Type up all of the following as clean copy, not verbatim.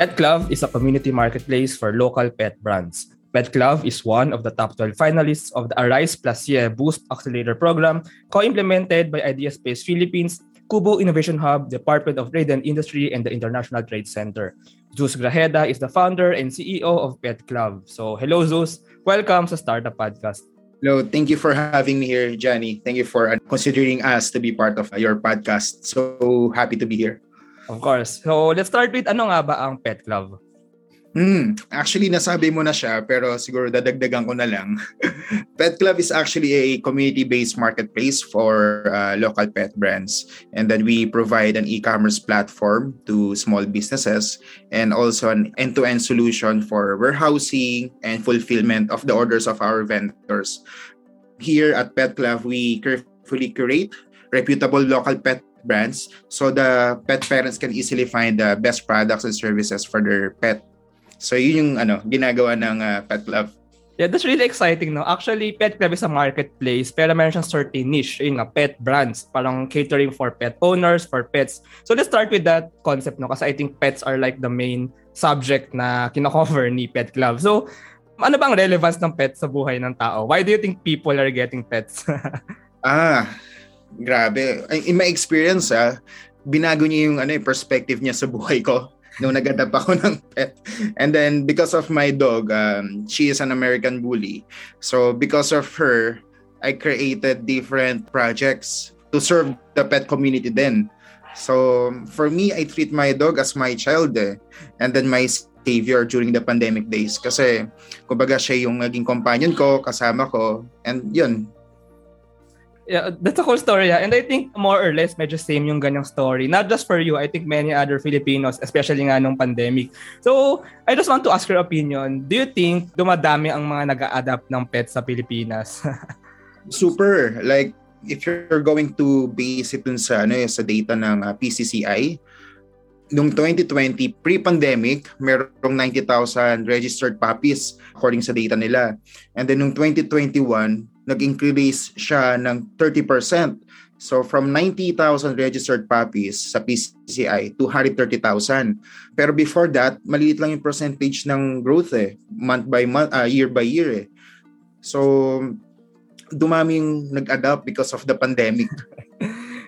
Pet Club is a community marketplace for local pet brands. Pet Club is one of the top 12 finalists of the Arise Placier Boost Accelerator program, co-implemented by Ideaspace Philippines, Kubo Innovation Hub, Department of Trade and Industry, and the International Trade Center. Zeus Graheda is the founder and CEO of Pet Club. So, hello Zeus. Welcome sa Startup Podcast. Hello, thank you for having me here, Johnny. Thank you for considering us to be part of your podcast. So happy to be here. Of course. So let's start with ano nga ba ang Pet Club? Actually, nasabi mo na siya pero siguro dadagdagan ko na lang. Pet Club is actually a community-based marketplace for local pet brands, and then we provide an e-commerce platform to small businesses and also an end-to-end solution for warehousing and fulfillment of the orders of our vendors. Here at Pet Club, we carefully curate reputable local pet brands so the pet parents can easily find the best products and services for their pet. So yun yung ginagawa ng Pet Club. Yeah, that's really exciting, no? Actually, Pet Club is a marketplace pero meron siyang certain niche, yun nga, pet brands, parang catering for pet owners, for pets. So let's start with that concept, no? Kasi I think pets are like the main subject na kina-cover ni Pet Club. So ano bang relevance ng pets sa buhay ng tao? Why do you think people are getting pets? Grabe. In my experience, binago niya yung perspective niya sa buhay ko nung nag-adopt ako ng pet. And then, because of my dog, she is an American bully. So, because of her, I created different projects to serve the pet community then. So, for me, I treat my dog as my child. And then, my savior during the pandemic days. Kasi, kumbaga, siya yung naging companion ko, kasama ko. And yun. Yeah, that's a cool story, yeah. And I think more or less medyo same yung ganyang story. Not just for you, I think many other Filipinos, especially nga nung pandemic. So, I just want to ask your opinion. Do you think dumadami ang mga nag-a-adapt ng pets sa Pilipinas? Super. Like, if you're going to base it dun sa data ng PCCI, noong 2020, pre-pandemic, merong 90,000 registered puppies according sa data nila. And then noong 2021, nag-increase siya ng 30%. So from 90,000 registered puppies sa PCCI to 130,000. Pero before that, maliit lang yung percentage ng growth month by month, year by year. So dumaming nag-adapt because of the pandemic.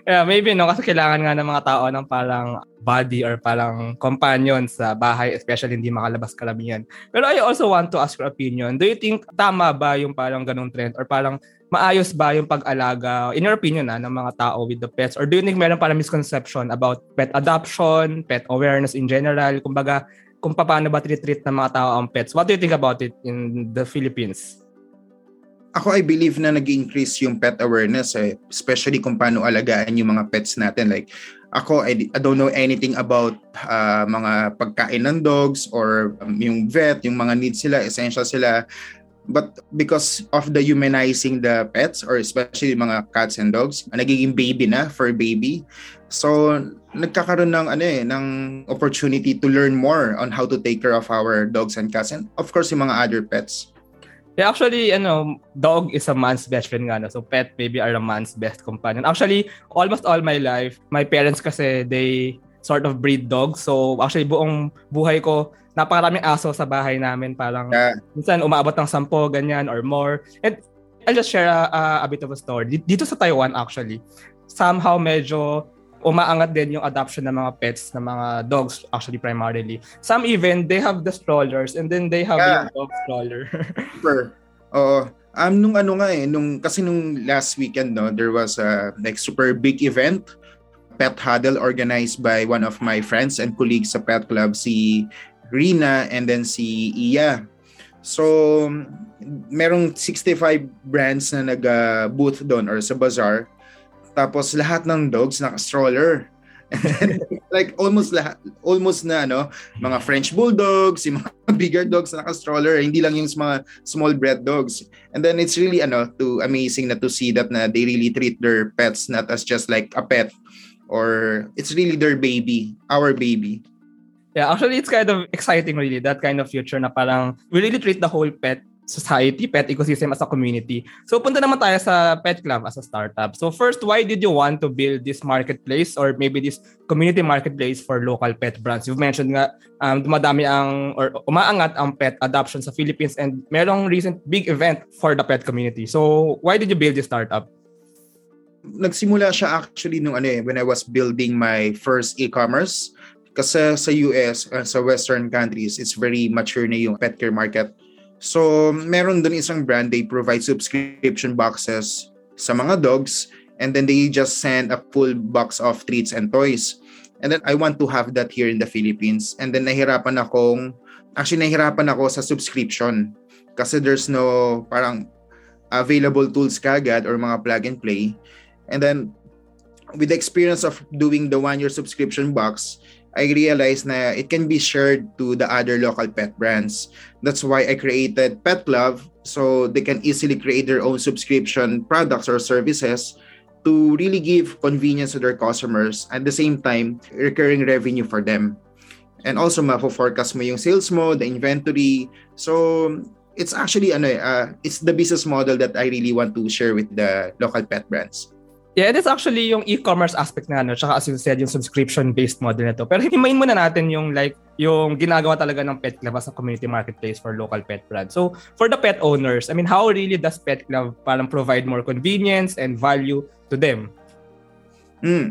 Yeah, maybe no, kasi kailangan nga ng mga tao ng parang body or parang companion sa bahay, especially hindi makalabas karamihan. Pero I also want to ask your opinion. Do you think tama ba yung parang ganung trend or parang maayos ba yung pag-alaga, in your opinion, ng mga tao with the pets? Or do you think meron parang misconception about pet adoption, pet awareness in general? Kumbaga, kung paano ba treat ng mga tao ang pets? What do you think about it in the Philippines? Ako, I believe na nag-increase yung pet awareness, especially kung paano alagaan yung mga pets natin. Like, ako, I don't know anything about mga pagkain ng dogs or yung vet, yung mga needs sila, essential sila. But because of the humanizing the pets or especially mga cats and dogs, nagiging baby na for baby. So, nagkakaroon ng, ng opportunity to learn more on how to take care of our dogs and cats and of course yung mga other pets. Yeah, actually, dog is a man's best friend nga, no? So pet maybe are a man's best companion. Actually, almost all my life, my parents kasi, they sort of breed dogs. So actually, buong buhay ko, napakaraming aso sa bahay namin. Parang minsan umaabot ng 10, ganyan, or more. And I'll just share a bit of a story. Dito sa Taiwan, actually, somehow medyo umaangat din yung adoption ng mga pets, ng mga dogs actually primarily. Some even, they have the strollers and then they have yung dog stroller. Super. Oo. Kasi nung last weekend, no, there was a super big event, Pet Huddle, organized by one of my friends and colleagues sa Pet Club, si Rina and then si Iya. So, merong 65 brands na nag-booth doon or sa bazaar. Tapos lahat ng dogs naka-stroller. And then, like almost na mga French bulldogs, yung mga bigger dogs naka-stroller, hindi lang yung mga small bred dogs. And then it's really too amazing na to see that na they really treat their pets not as just like a pet or it's really their baby, our baby. Yeah, actually it's kind of exciting really that kind of future na parang we really treat the whole pet society, pet ecosystem as a community. So punta naman tayo sa Pet Club as a startup. So first, why did you want to build this marketplace or maybe this community marketplace for local pet brands? You've mentioned nga dumadami ang or umaangat ang pet adoption sa Philippines and merong recent big event for the pet community. So why did you build this startup? Nagsimula siya actually nung when I was building my first e-commerce. Kasi sa US, sa Western countries, it's very mature na yung pet care market. So, meron dun isang brand, they provide subscription boxes sa mga dogs and then they just send a full box of treats and toys. And then I want to have that here in the Philippines. And then nahirapan ako sa subscription kasi there's no parang available tools kagad or mga plug and play. And then with the experience of doing the 1-year subscription box, I realized na it can be shared to the other local pet brands. That's why I created PetLove so they can easily create their own subscription products or services to really give convenience to their customers at the same time recurring revenue for them. And also ma-forecast mo yung sales mo, the inventory. So it's actually it's the business model that I really want to share with the local pet brands. Yeah, it is actually yung e-commerce aspect na tsaka as you said, yung subscription-based model na to. Pero himayin muna natin yung like, yung ginagawa talaga ng Pet Club as a community marketplace for local pet brands. So, for the pet owners, I mean, how really does Pet Club parang provide more convenience and value to them?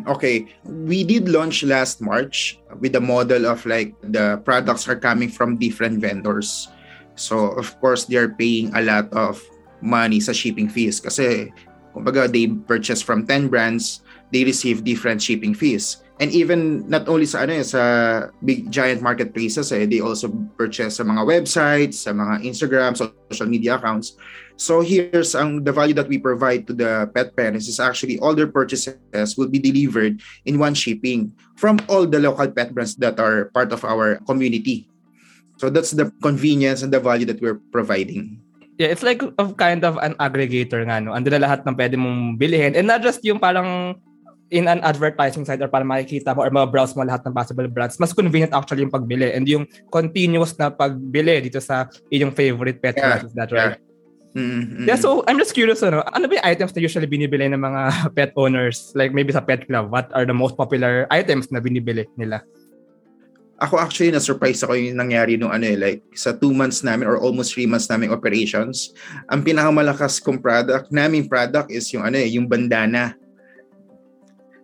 Okay. We did launch last March with the model of like, the products are coming from different vendors. So, of course, they are paying a lot of money sa shipping fees kasi kumbaga, they purchase from 10 brands, they receive different shipping fees. And even not only sa sa big giant marketplaces, they also purchase sa mga websites, sa mga Instagram, social media accounts. So here's the value that we provide to the pet parents is actually all their purchases will be delivered in one shipping from all the local pet brands that are part of our community. So that's the convenience and the value that we're providing. Yeah, it's like a kind of an aggregator nga, no? Andun na lahat ng pwede mong bilihin. And not just yung parang in an advertising site or parang makikita mo or ma-browse mo lahat ng possible brands. Mas convenient actually yung pagbili and yung continuous na pagbili dito sa iyong favorite pet brands. Is that right? Mm-hmm. Yeah, so I'm just curious, ano ba yung items na usually binibili ng mga pet owners? Like maybe sa Pet Club, what are the most popular items na binibili nila? Ako actually na-surprise ako yung nangyari nung like sa 2 months namin or almost 3 months namin operations. Ang pinakamalakas kong product is yung yung bandana.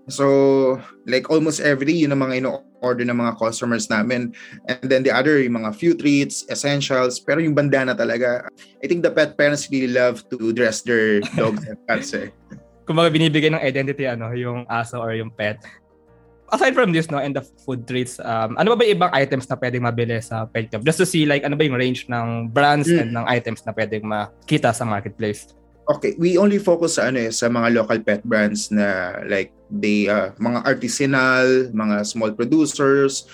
So like almost every day, yun ang mga ino-order ng mga customers namin. And then the other, yung mga few treats, essentials. Pero yung bandana talaga, I think the pet parents really love to dress their dogs and cats. Kung baga binibigay ng identity yung aso or yung pet. Aside from this, and the food treats, ano ba ibang items na pwedeng mabili sa Pet Club? Just to see, like, ano ba yung range ng brands and ng items na pwedeng makita sa marketplace? Okay, we only focus sa mga local pet brands na, like, the mga artisanal, mga small producers.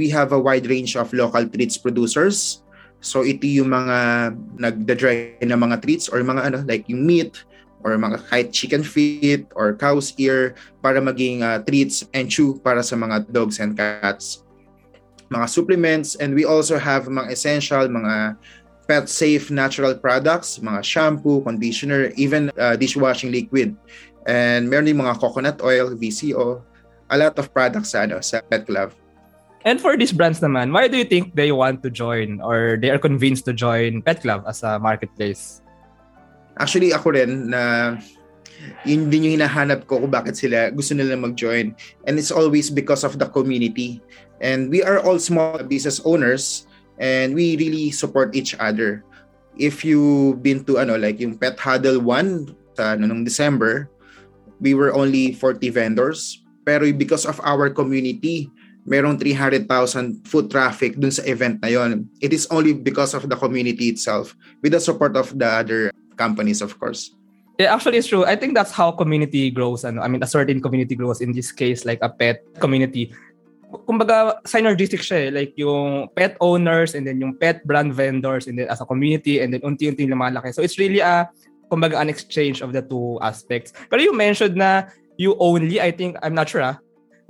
We have a wide range of local treats producers. So, ito yung mga nagda-dry na mga treats or mga, like, yung meat, or mga kahit chicken feet or cow's ear para maging treats and chew para sa mga dogs and cats. Mga supplements, and we also have mga essential, mga pet-safe natural products, mga shampoo, conditioner, even dishwashing liquid. And meron din mga coconut oil, VCO, a lot of products sa Pet Club. And for these brands naman, why do you think they want to join or they are convinced to join Pet Club as a marketplace? Actually, ako rin na yun din yung hinahanap ko kung bakit sila gusto nila mag-join. And it's always because of the community. And we are all small business owners and we really support each other. If you've been to like yung Pet Huddle 1 noong December, we were only 40 vendors. Pero because of our community, merong 300,000 foot traffic dun sa event na yon. It is only because of the community itself with the support of the other companies, of course. Yeah, actually it's true. I think that's how community grows. A certain community grows, in this case, like a pet community. Kumbaga, synergistic siya. Like yung pet owners and then yung pet brand vendors and then as a community and then unti-unti lumalaki. So it's really an exchange of the two aspects. Pero you mentioned na you only, I think, I'm not sure, 100%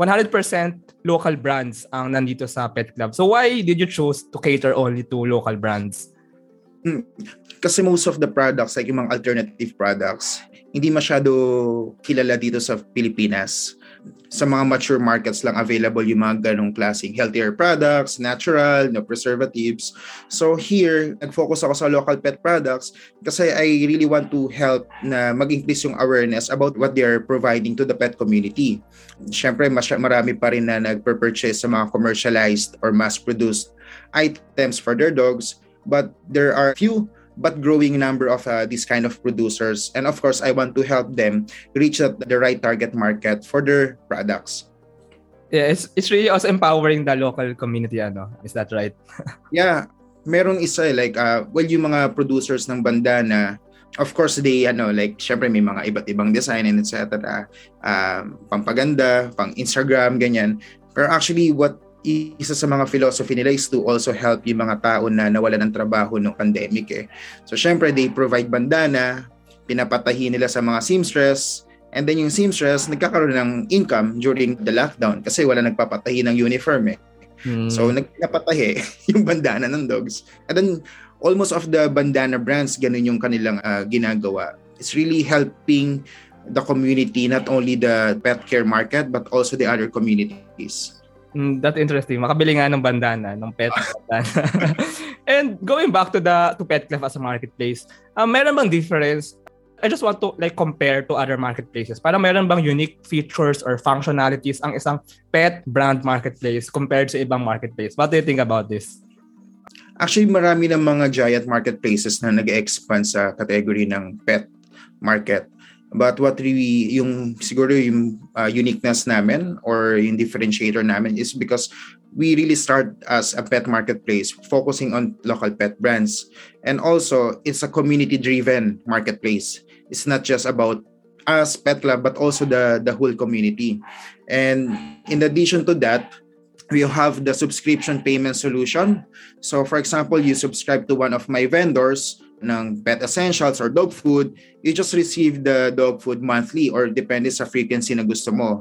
local brands ang nandito sa Pet Club. So why did you choose to cater only to local brands? Kasi most of the products, like yung mga alternative products, hindi masyado kilala dito sa Pilipinas. Sa mga mature markets lang available yung mga ganong klaseng healthier products, natural, no preservatives. So here, nag-focus ako sa local pet products kasi I really want to help na mag-increase yung awareness about what they are providing to the pet community. Siyempre, marami pa rin na nag-purchase sa mga commercialized or mass-produced items for their dogs, but there are few but growing number of these kind of producers. And of course, I want to help them reach the right target market for their products. Yeah, it's really also empowering the local community, ano? Is that right? Yeah, merong isa yung mga producers ng bandana, of course, they, syempre may mga iba't ibang design and etc. Pampaganda, pang Instagram, ganyan. Pero actually, isa sa mga philosophy nila is to also help yung mga tao na nawala ng trabaho ng pandemic . So syempre they provide bandana, pinapatahi nila sa mga seamstress, and then yung seamstress nagkakaroon ng income during the lockdown kasi wala nagpapatahi ng uniform . So nagpapatahi yung bandana ng dogs, and then almost of the bandana brands ganun yung kanilang ginagawa. It's really helping the community, not only the pet care market but also the other communities. That's interesting. Makabili nga ng bandana, ng pet bandana. And going back to the Pet Club as a marketplace, meron bang difference? I just want to compare to other marketplaces. Para meron bang unique features or functionalities ang isang pet brand marketplace compared sa ibang marketplace? What do you think about this? Actually, marami ng mga giant marketplaces na nag-expand sa category ng pet market. But what really, yung uniqueness namin or yung differentiator namin is because we really start as a pet marketplace focusing on local pet brands. And also, it's a community-driven marketplace. It's not just about us, Pet Club, but also the whole community. And in addition to that, we have the subscription payment solution. So for example, you subscribe to one of my vendors ng pet essentials or dog food, you just receive the dog food monthly or depende sa frequency na gusto mo.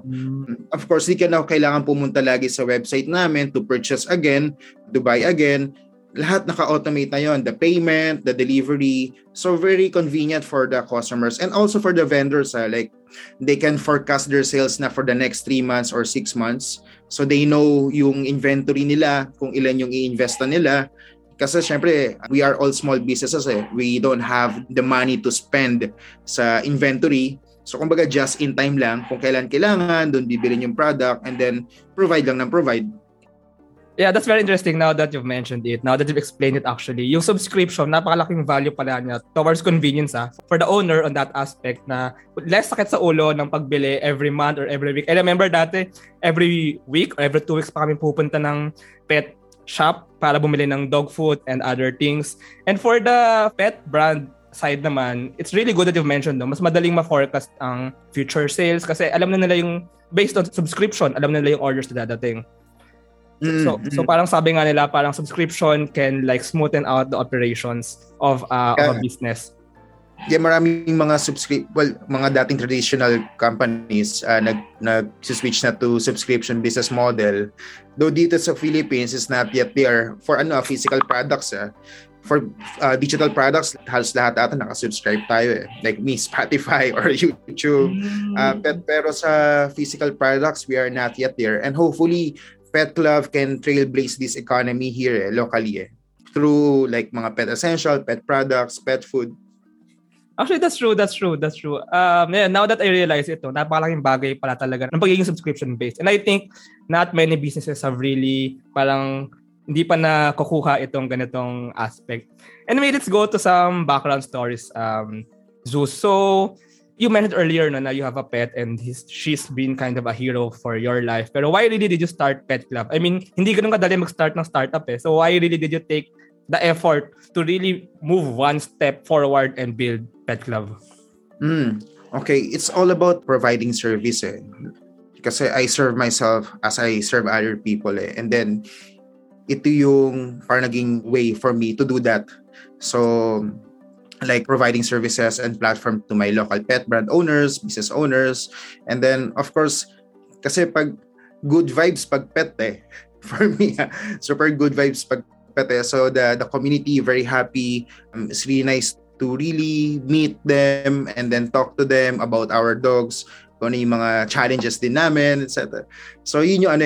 Of course, di ka na kailangan pumunta lagi sa website namin to purchase again, to buy again. Lahat naka-automate na yon, the payment, the delivery. So very convenient for the customers and also for the vendors. They can forecast their sales na for the next 3 months or 6 months. So they know yung inventory nila, kung ilan yung i-investa nila. Kasi syempre, we are all small businesses . We don't have the money to spend sa inventory. So kumbaga just in time lang, kung kailan kailangan, doon bibilin yung product and then provide lang ng provide. Yeah, that's very interesting now that you've mentioned it. Now that you've explained it actually, yung subscription, napakalaking value pala niya towards convenience for the owner on that aspect na less sakit sa ulo ng pagbili every month or every week. I remember dati, every week or every 2 weeks pa kami pupunta ng pet shop para bumili ng dog food and other things. And for the pet brand side naman, it's really good that you've mentioned, mas madaling ma-forecast ang future sales kasi alam na nila yung, based on subscription, alam na nila yung orders na dadating. So parang sabi nga nila, parang subscription can smoothen out the operations of a business. Yeah, maraming mga mga dating traditional companies nag-switch na to subscription business model. Though dito sa Philippines is not yet there for physical products. For digital products, halos lahat ata naka-subscribe tayo . Like me, Spotify or YouTube. Pero sa physical products, we are not yet there. And hopefully, Pet Club can trailblaze this economy here locally through mga pet essential, pet products, pet food. Actually, that's true. Now that I realize ito, napakalaking bagay pala talaga ng pagiging subscription-based. And I think not many businesses have really hindi pa nakukuha itong ganitong aspect. Anyway, let's go to some background stories. Zeus, so you mentioned earlier na you have a pet and she's been kind of a hero for your life. Pero why really did you start Pet Club? I mean, hindi ganun kadali mag-start ng startup . So why really did you take the effort to really move one step forward and build Pet Club? Okay, it's all about providing service . Kasi I serve myself as I serve other people . And then ito yung parang naging way for me to do that. So providing services and platform to my local pet brand owners, business owners, and then of course kasi pag good vibes pag pet . For me super good vibes pag So the community very happy. It's really nice to really meet them and then talk to them about our dogs, kung ano yung mga challenges din namin, etc. So yun yung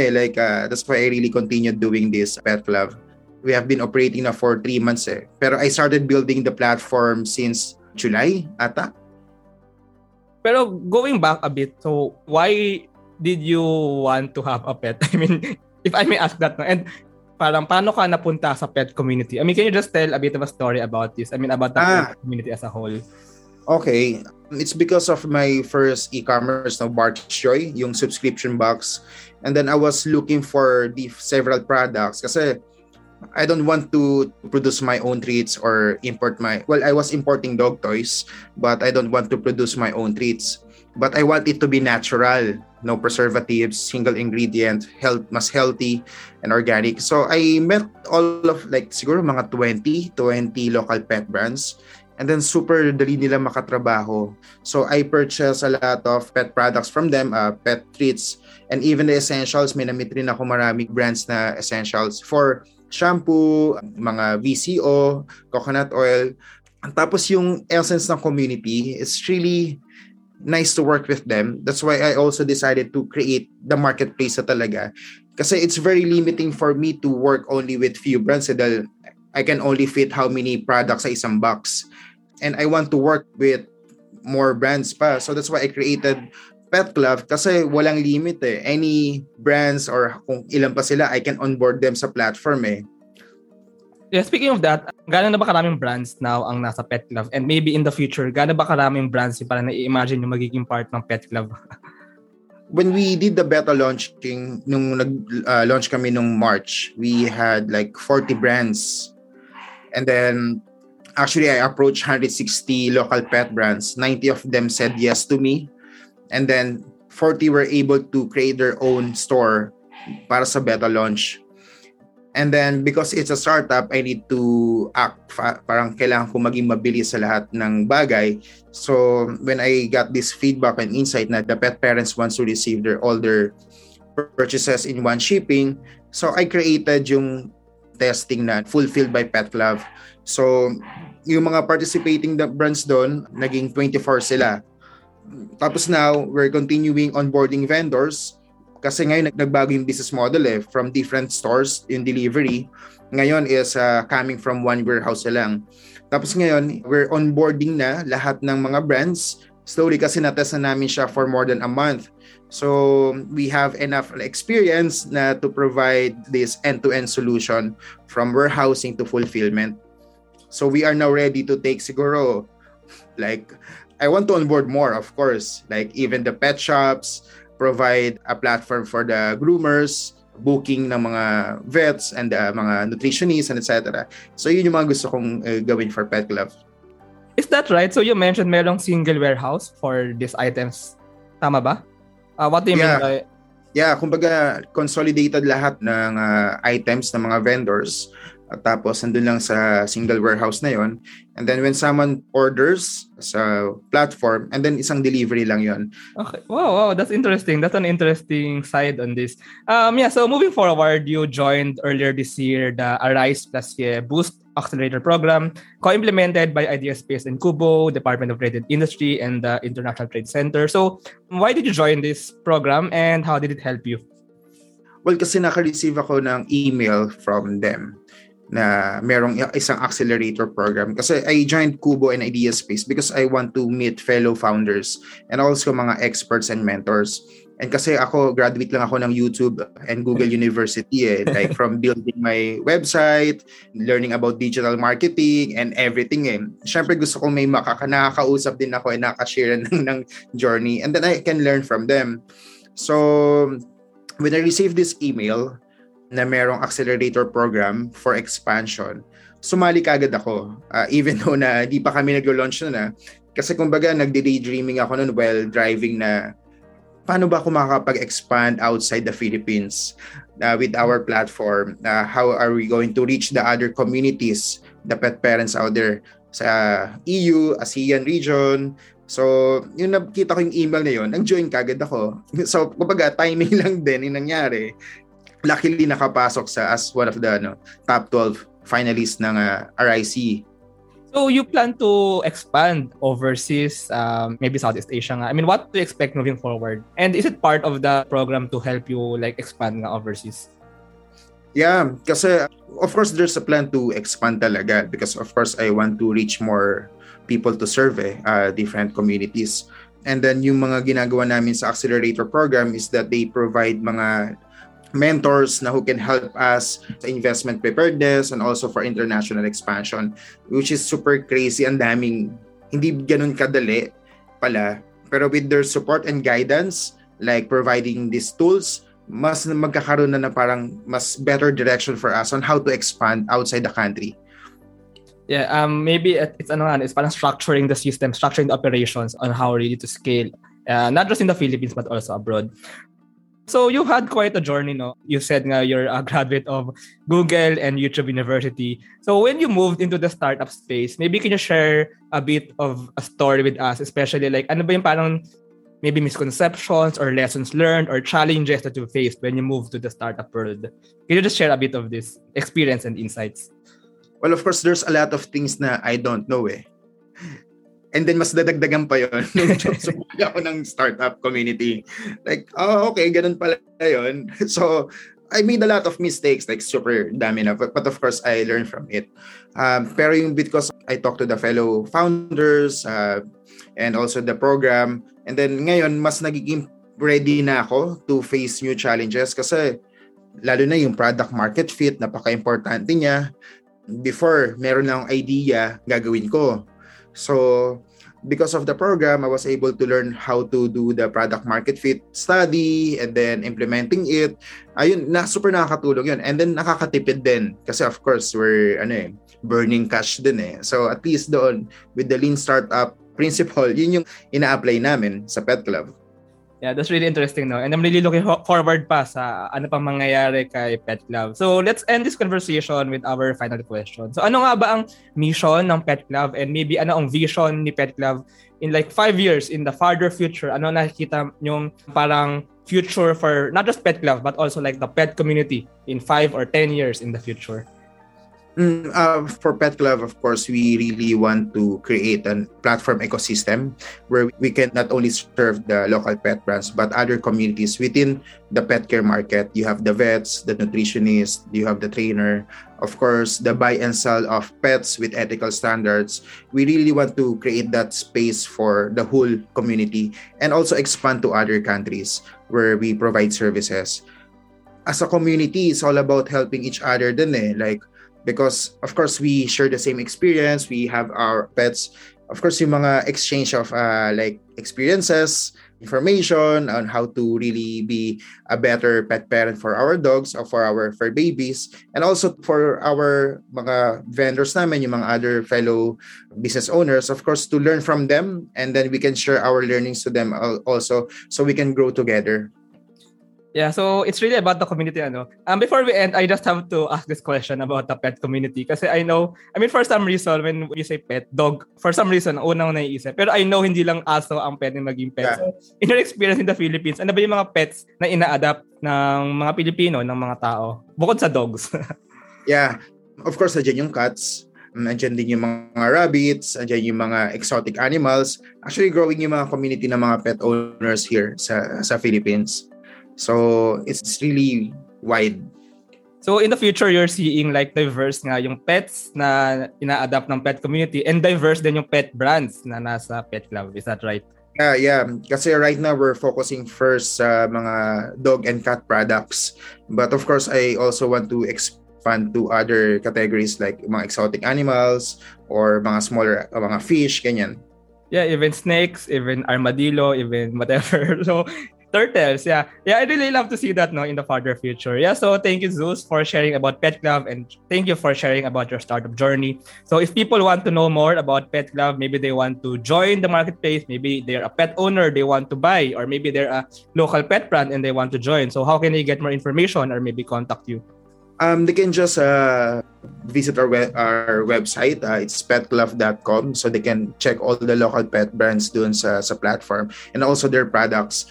that's why I really continued doing this Pet Club. We have been operating na for 3 months Pero I started building the platform since July ata. Pero going back a bit, so why did you want to have a pet? I mean, if I may ask that. And parang paano ka napunta sa pet community? I mean, can you just tell a bit of a story about this? I mean, about the pet community as a whole. Okay. It's because of my first e-commerce, Bartjoy, yung subscription box. And then I was looking for the several products kasi I don't want to produce my own treats or import I was importing dog toys, but I don't want to produce my own treats. But I want it to be natural, no preservatives, single ingredient, mas healthy and organic. So I met all of siguro mga 20 local pet brands. And then super dali nila makatrabaho. So I purchased a lot of pet products from them, pet treats, and even the essentials. May namit rin ako maraming brands na essentials for shampoo, mga VCO, coconut oil. Tapos yung essence ng community, it's really nice to work with them. That's why I also decided to create the marketplace talaga. Kasi it's very limiting for me to work only with few brands. Dahil I can only fit how many products sa isang box. And I want to work with more brands pa. So that's why I created Pet Club kasi walang limit Any brands or kung ilan pa sila, I can onboard them sa platform Yeah, speaking of that, gaano na ba karaming brands now ang nasa Pet Club? And maybe in the future, gaano ba karaming brands para na-imagine yung magiging part ng Pet Club? When we did the beta launching, nung nag-launch kami nung March, we had 40 brands. And then, actually, I approached 160 local pet brands. 90 of them said yes to me. And then 40 were able to create their own store para sa beta launch. And then because it's a startup, I need to act. Parang kailangan ko maging mabilis sa lahat ng bagay. So when I got this feedback and insight na the pet parents wants to receive all their purchases in one shipping, so I created yung testing na fulfilled by PetLove. So yung mga participating brands doon, naging 24 sila. Tapos now, we're continuing onboarding vendors kasi ngayon nagbago yung business model from different stores in delivery. Ngayon is coming from one warehouse lang. Tapos ngayon, we're onboarding na lahat ng mga brands. Slowly kasi natest na namin siya for more than a month. So we have enough experience na to provide this end-to-end solution from warehousing to fulfillment. So we are now ready to take siguro I want to onboard more, of course. Even the pet shops, provide a platform for the groomers, booking ng mga vets and mga nutritionists and etc. So yun yung mga gusto kong gawin for Pet Club. Is that right? So you mentioned merong single warehouse for these items. Tama ba? What do you mean by... Yeah, kumbaga consolidated lahat ng items ng mga vendors. At tapos nandun lang sa single warehouse na yon. And then when someone orders sa platform, and then isang delivery lang yon. Okay. Wow, that's interesting. That's an interesting side on this. So moving forward, you joined earlier this year the Arise Placier Boost Accelerator program, co-implemented by Ideaspace and Kubo, Department of Trade and Industry, and the International Trade Center. So why did you join this program and how did it help you? Well, kasi naka-receive ako ng email from them na merong isang accelerator program. Kasi I joined Kubo and Ideaspace because I want to meet fellow founders and also mga experts and mentors. And kasi ako, graduate lang ako ng YouTube and Google University from building my website, learning about digital marketing and everything Siyempre gusto ko may nakakausap din ako and nakashare ng journey. And then I can learn from them. So when I received this email, na merong accelerator program for expansion, sumali kagad ako. Even though na di pa kami nag-launch na. Kasi kumbaga nagde-daydreaming ako noon while driving na paano ba ako makakapag-expand outside the Philippines with our platform? How are we going to reach the other communities, the pet parents out there sa EU, ASEAN region? So, yung nakita ko yung email na yun, nag-join kagad ako. So, kumbaga timing lang din yung nangyari. Luckily nakapasok sa as one of the top 12 finalist ng RIC. So you plan to expand overseas, maybe Southeast Asia nga. I mean, what to expect moving forward? And is it part of the program to help you like expand nga overseas? Yeah, kasi of course there's a plan to expand talaga because of course I want to reach more people to serve different communities. And then yung mga ginagawa namin sa accelerator program is that they provide mga mentors na who can help us sa investment preparedness and also for international expansion, which is super crazy. Ang daming, hindi ganun kadali pala. Pero with their support and guidance, like providing these tools, mas magkakaroon na parang mas better direction for us on how to expand outside the country. Yeah, maybe it's parang structuring the system, structuring the operations on how really to scale, not just in the Philippines but also abroad. So you've had quite a journey, no? You said nga you're a graduate of Google and YouTube University. So when you moved into the startup space, maybe can you share a bit of a story with us, especially like ano ba yung parang maybe misconceptions or lessons learned or challenges that you faced when you moved to the startup world? Can you just share a bit of this experience and insights? Well, of course, there's a lot of things na I don't know eh. And then, mas dadagdagan pa yun nung sumali ako ng startup community. Like, oh, okay, ganun pala yun. So, I made a lot of mistakes, like super dami na. But of course, I learned from it. Pero yung because I talked to the fellow founders and also the program. And then, ngayon, mas nagiging ready na ako to face new challenges kasi lalo na yung product market fit, napaka-importante niya. Before, meron na akong idea gagawin ko. So, because of the program, I was able to learn how to do the product market fit study and then implementing it. Ayun, super nakakatulong yun. And then, nakakatipid din. Kasi of course, we're burning cash din eh. So, at least doon, with the lean startup principle, yun yung ina-apply namin sa Pet Club. Yeah, that's really interesting, no? And I'm really looking forward pa sa ano pang mangyayari kay Pet Club. So, let's end this conversation with our final question. So, ano nga ba ang mission ng Pet Club and maybe ano ang vision ni Pet Club in like 5 years in the farther future? Ano nakikita yung parang future for not just Pet Club but also like the pet community in 5 or 10 years in the future? For Pet Club, of course, we really want to create a platform ecosystem where we can not only serve the local pet brands but other communities within the pet care market. You have the vets, the nutritionist, you have the trainer, of course, the buy and sell of pets with ethical standards. We really want to create that space for the whole community and also expand to other countries where we provide services. As a community, it's all about helping each other din eh, like because, of course, we share the same experience. We have our pets. Of course, yung mga exchange of like experiences, information on how to really be a better pet parent for our dogs or for our fur babies. And also for our mga vendors namin, yung mga other fellow business owners, of course, to learn from them. And then we can share our learnings to them also so we can grow together. Yeah, so it's really about the community, ano. Before we end, I just have to ask this question about the pet community. Kasi I know, I mean, for some reason, when we say pet, dog, for some reason, unang naiisip. Pero I know, hindi lang aso ang pwede maging pet. Yeah. So, in your experience in the Philippines, ano ba yung mga pets na ina-adapt ng mga Pilipino, ng mga tao? Bukod sa dogs. Yeah, of course, nandiyan yung cats. Nandiyan din yung mga rabbits, nandiyan yung mga exotic animals. Actually, growing yung mga community ng mga pet owners here sa Philippines. So, it's really wide. So, in the future, you're seeing like diverse nga yung pets na ina-adapt ng pet community and diverse din yung pet brands na nasa Pet Club. Is that right? Yeah. Kasi right now, we're focusing first sa mga dog and cat products. But of course, I also want to expand to other categories like mga exotic animals or mga smaller, mga fish, ganyan. Yeah, even snakes, even armadillo, even whatever. So, turtles, yeah. Yeah, I really love to see that no in the farther future. Yeah, so thank you, Zeus, for sharing about Pet Club and thank you for sharing about your startup journey. So if people want to know more about Pet Club, maybe they want to join the marketplace, maybe they're a pet owner, they want to buy, or maybe they're a local pet brand and they want to join. So how can they get more information or maybe contact you? They can just visit our website. It's petclub.com. So they can check all the local pet brands doon sa platform and also their products.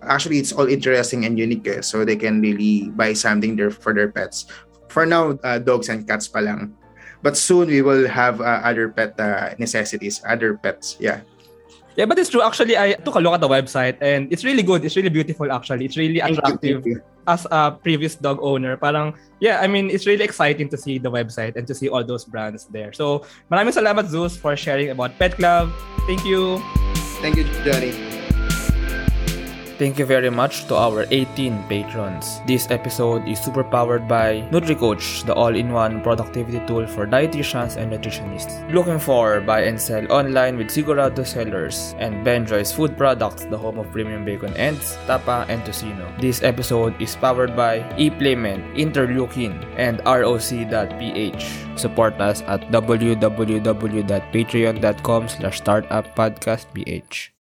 Actually, it's all interesting and unique, so they can really buy something there for their pets. For now, dogs and cats pa lang. But soon, we will have other pet necessities, other pets. Yeah. Yeah, but it's true. Actually, I took a look at the website and it's really good. It's really beautiful, actually. It's really attractive. Thank you. As a previous dog owner. Parang, yeah, I mean, it's really exciting to see the website and to see all those brands there. So, maraming salamat, Zeus, for sharing about Pet Club. Thank you. Thank you, Johnny. Thank you very much to our 18 patrons. This episode is superpowered by NutriCoach, the all-in-one productivity tool for dietitians and nutritionists. Looking for buy and sell online with Sigurado Sellers and Benjoy's Food Products, the home of premium bacon ends, tapa, and tocino. This episode is powered by ePlaymen, Interleukin, and ROC.ph. Support us at www.patreon.com/startuppodcastph.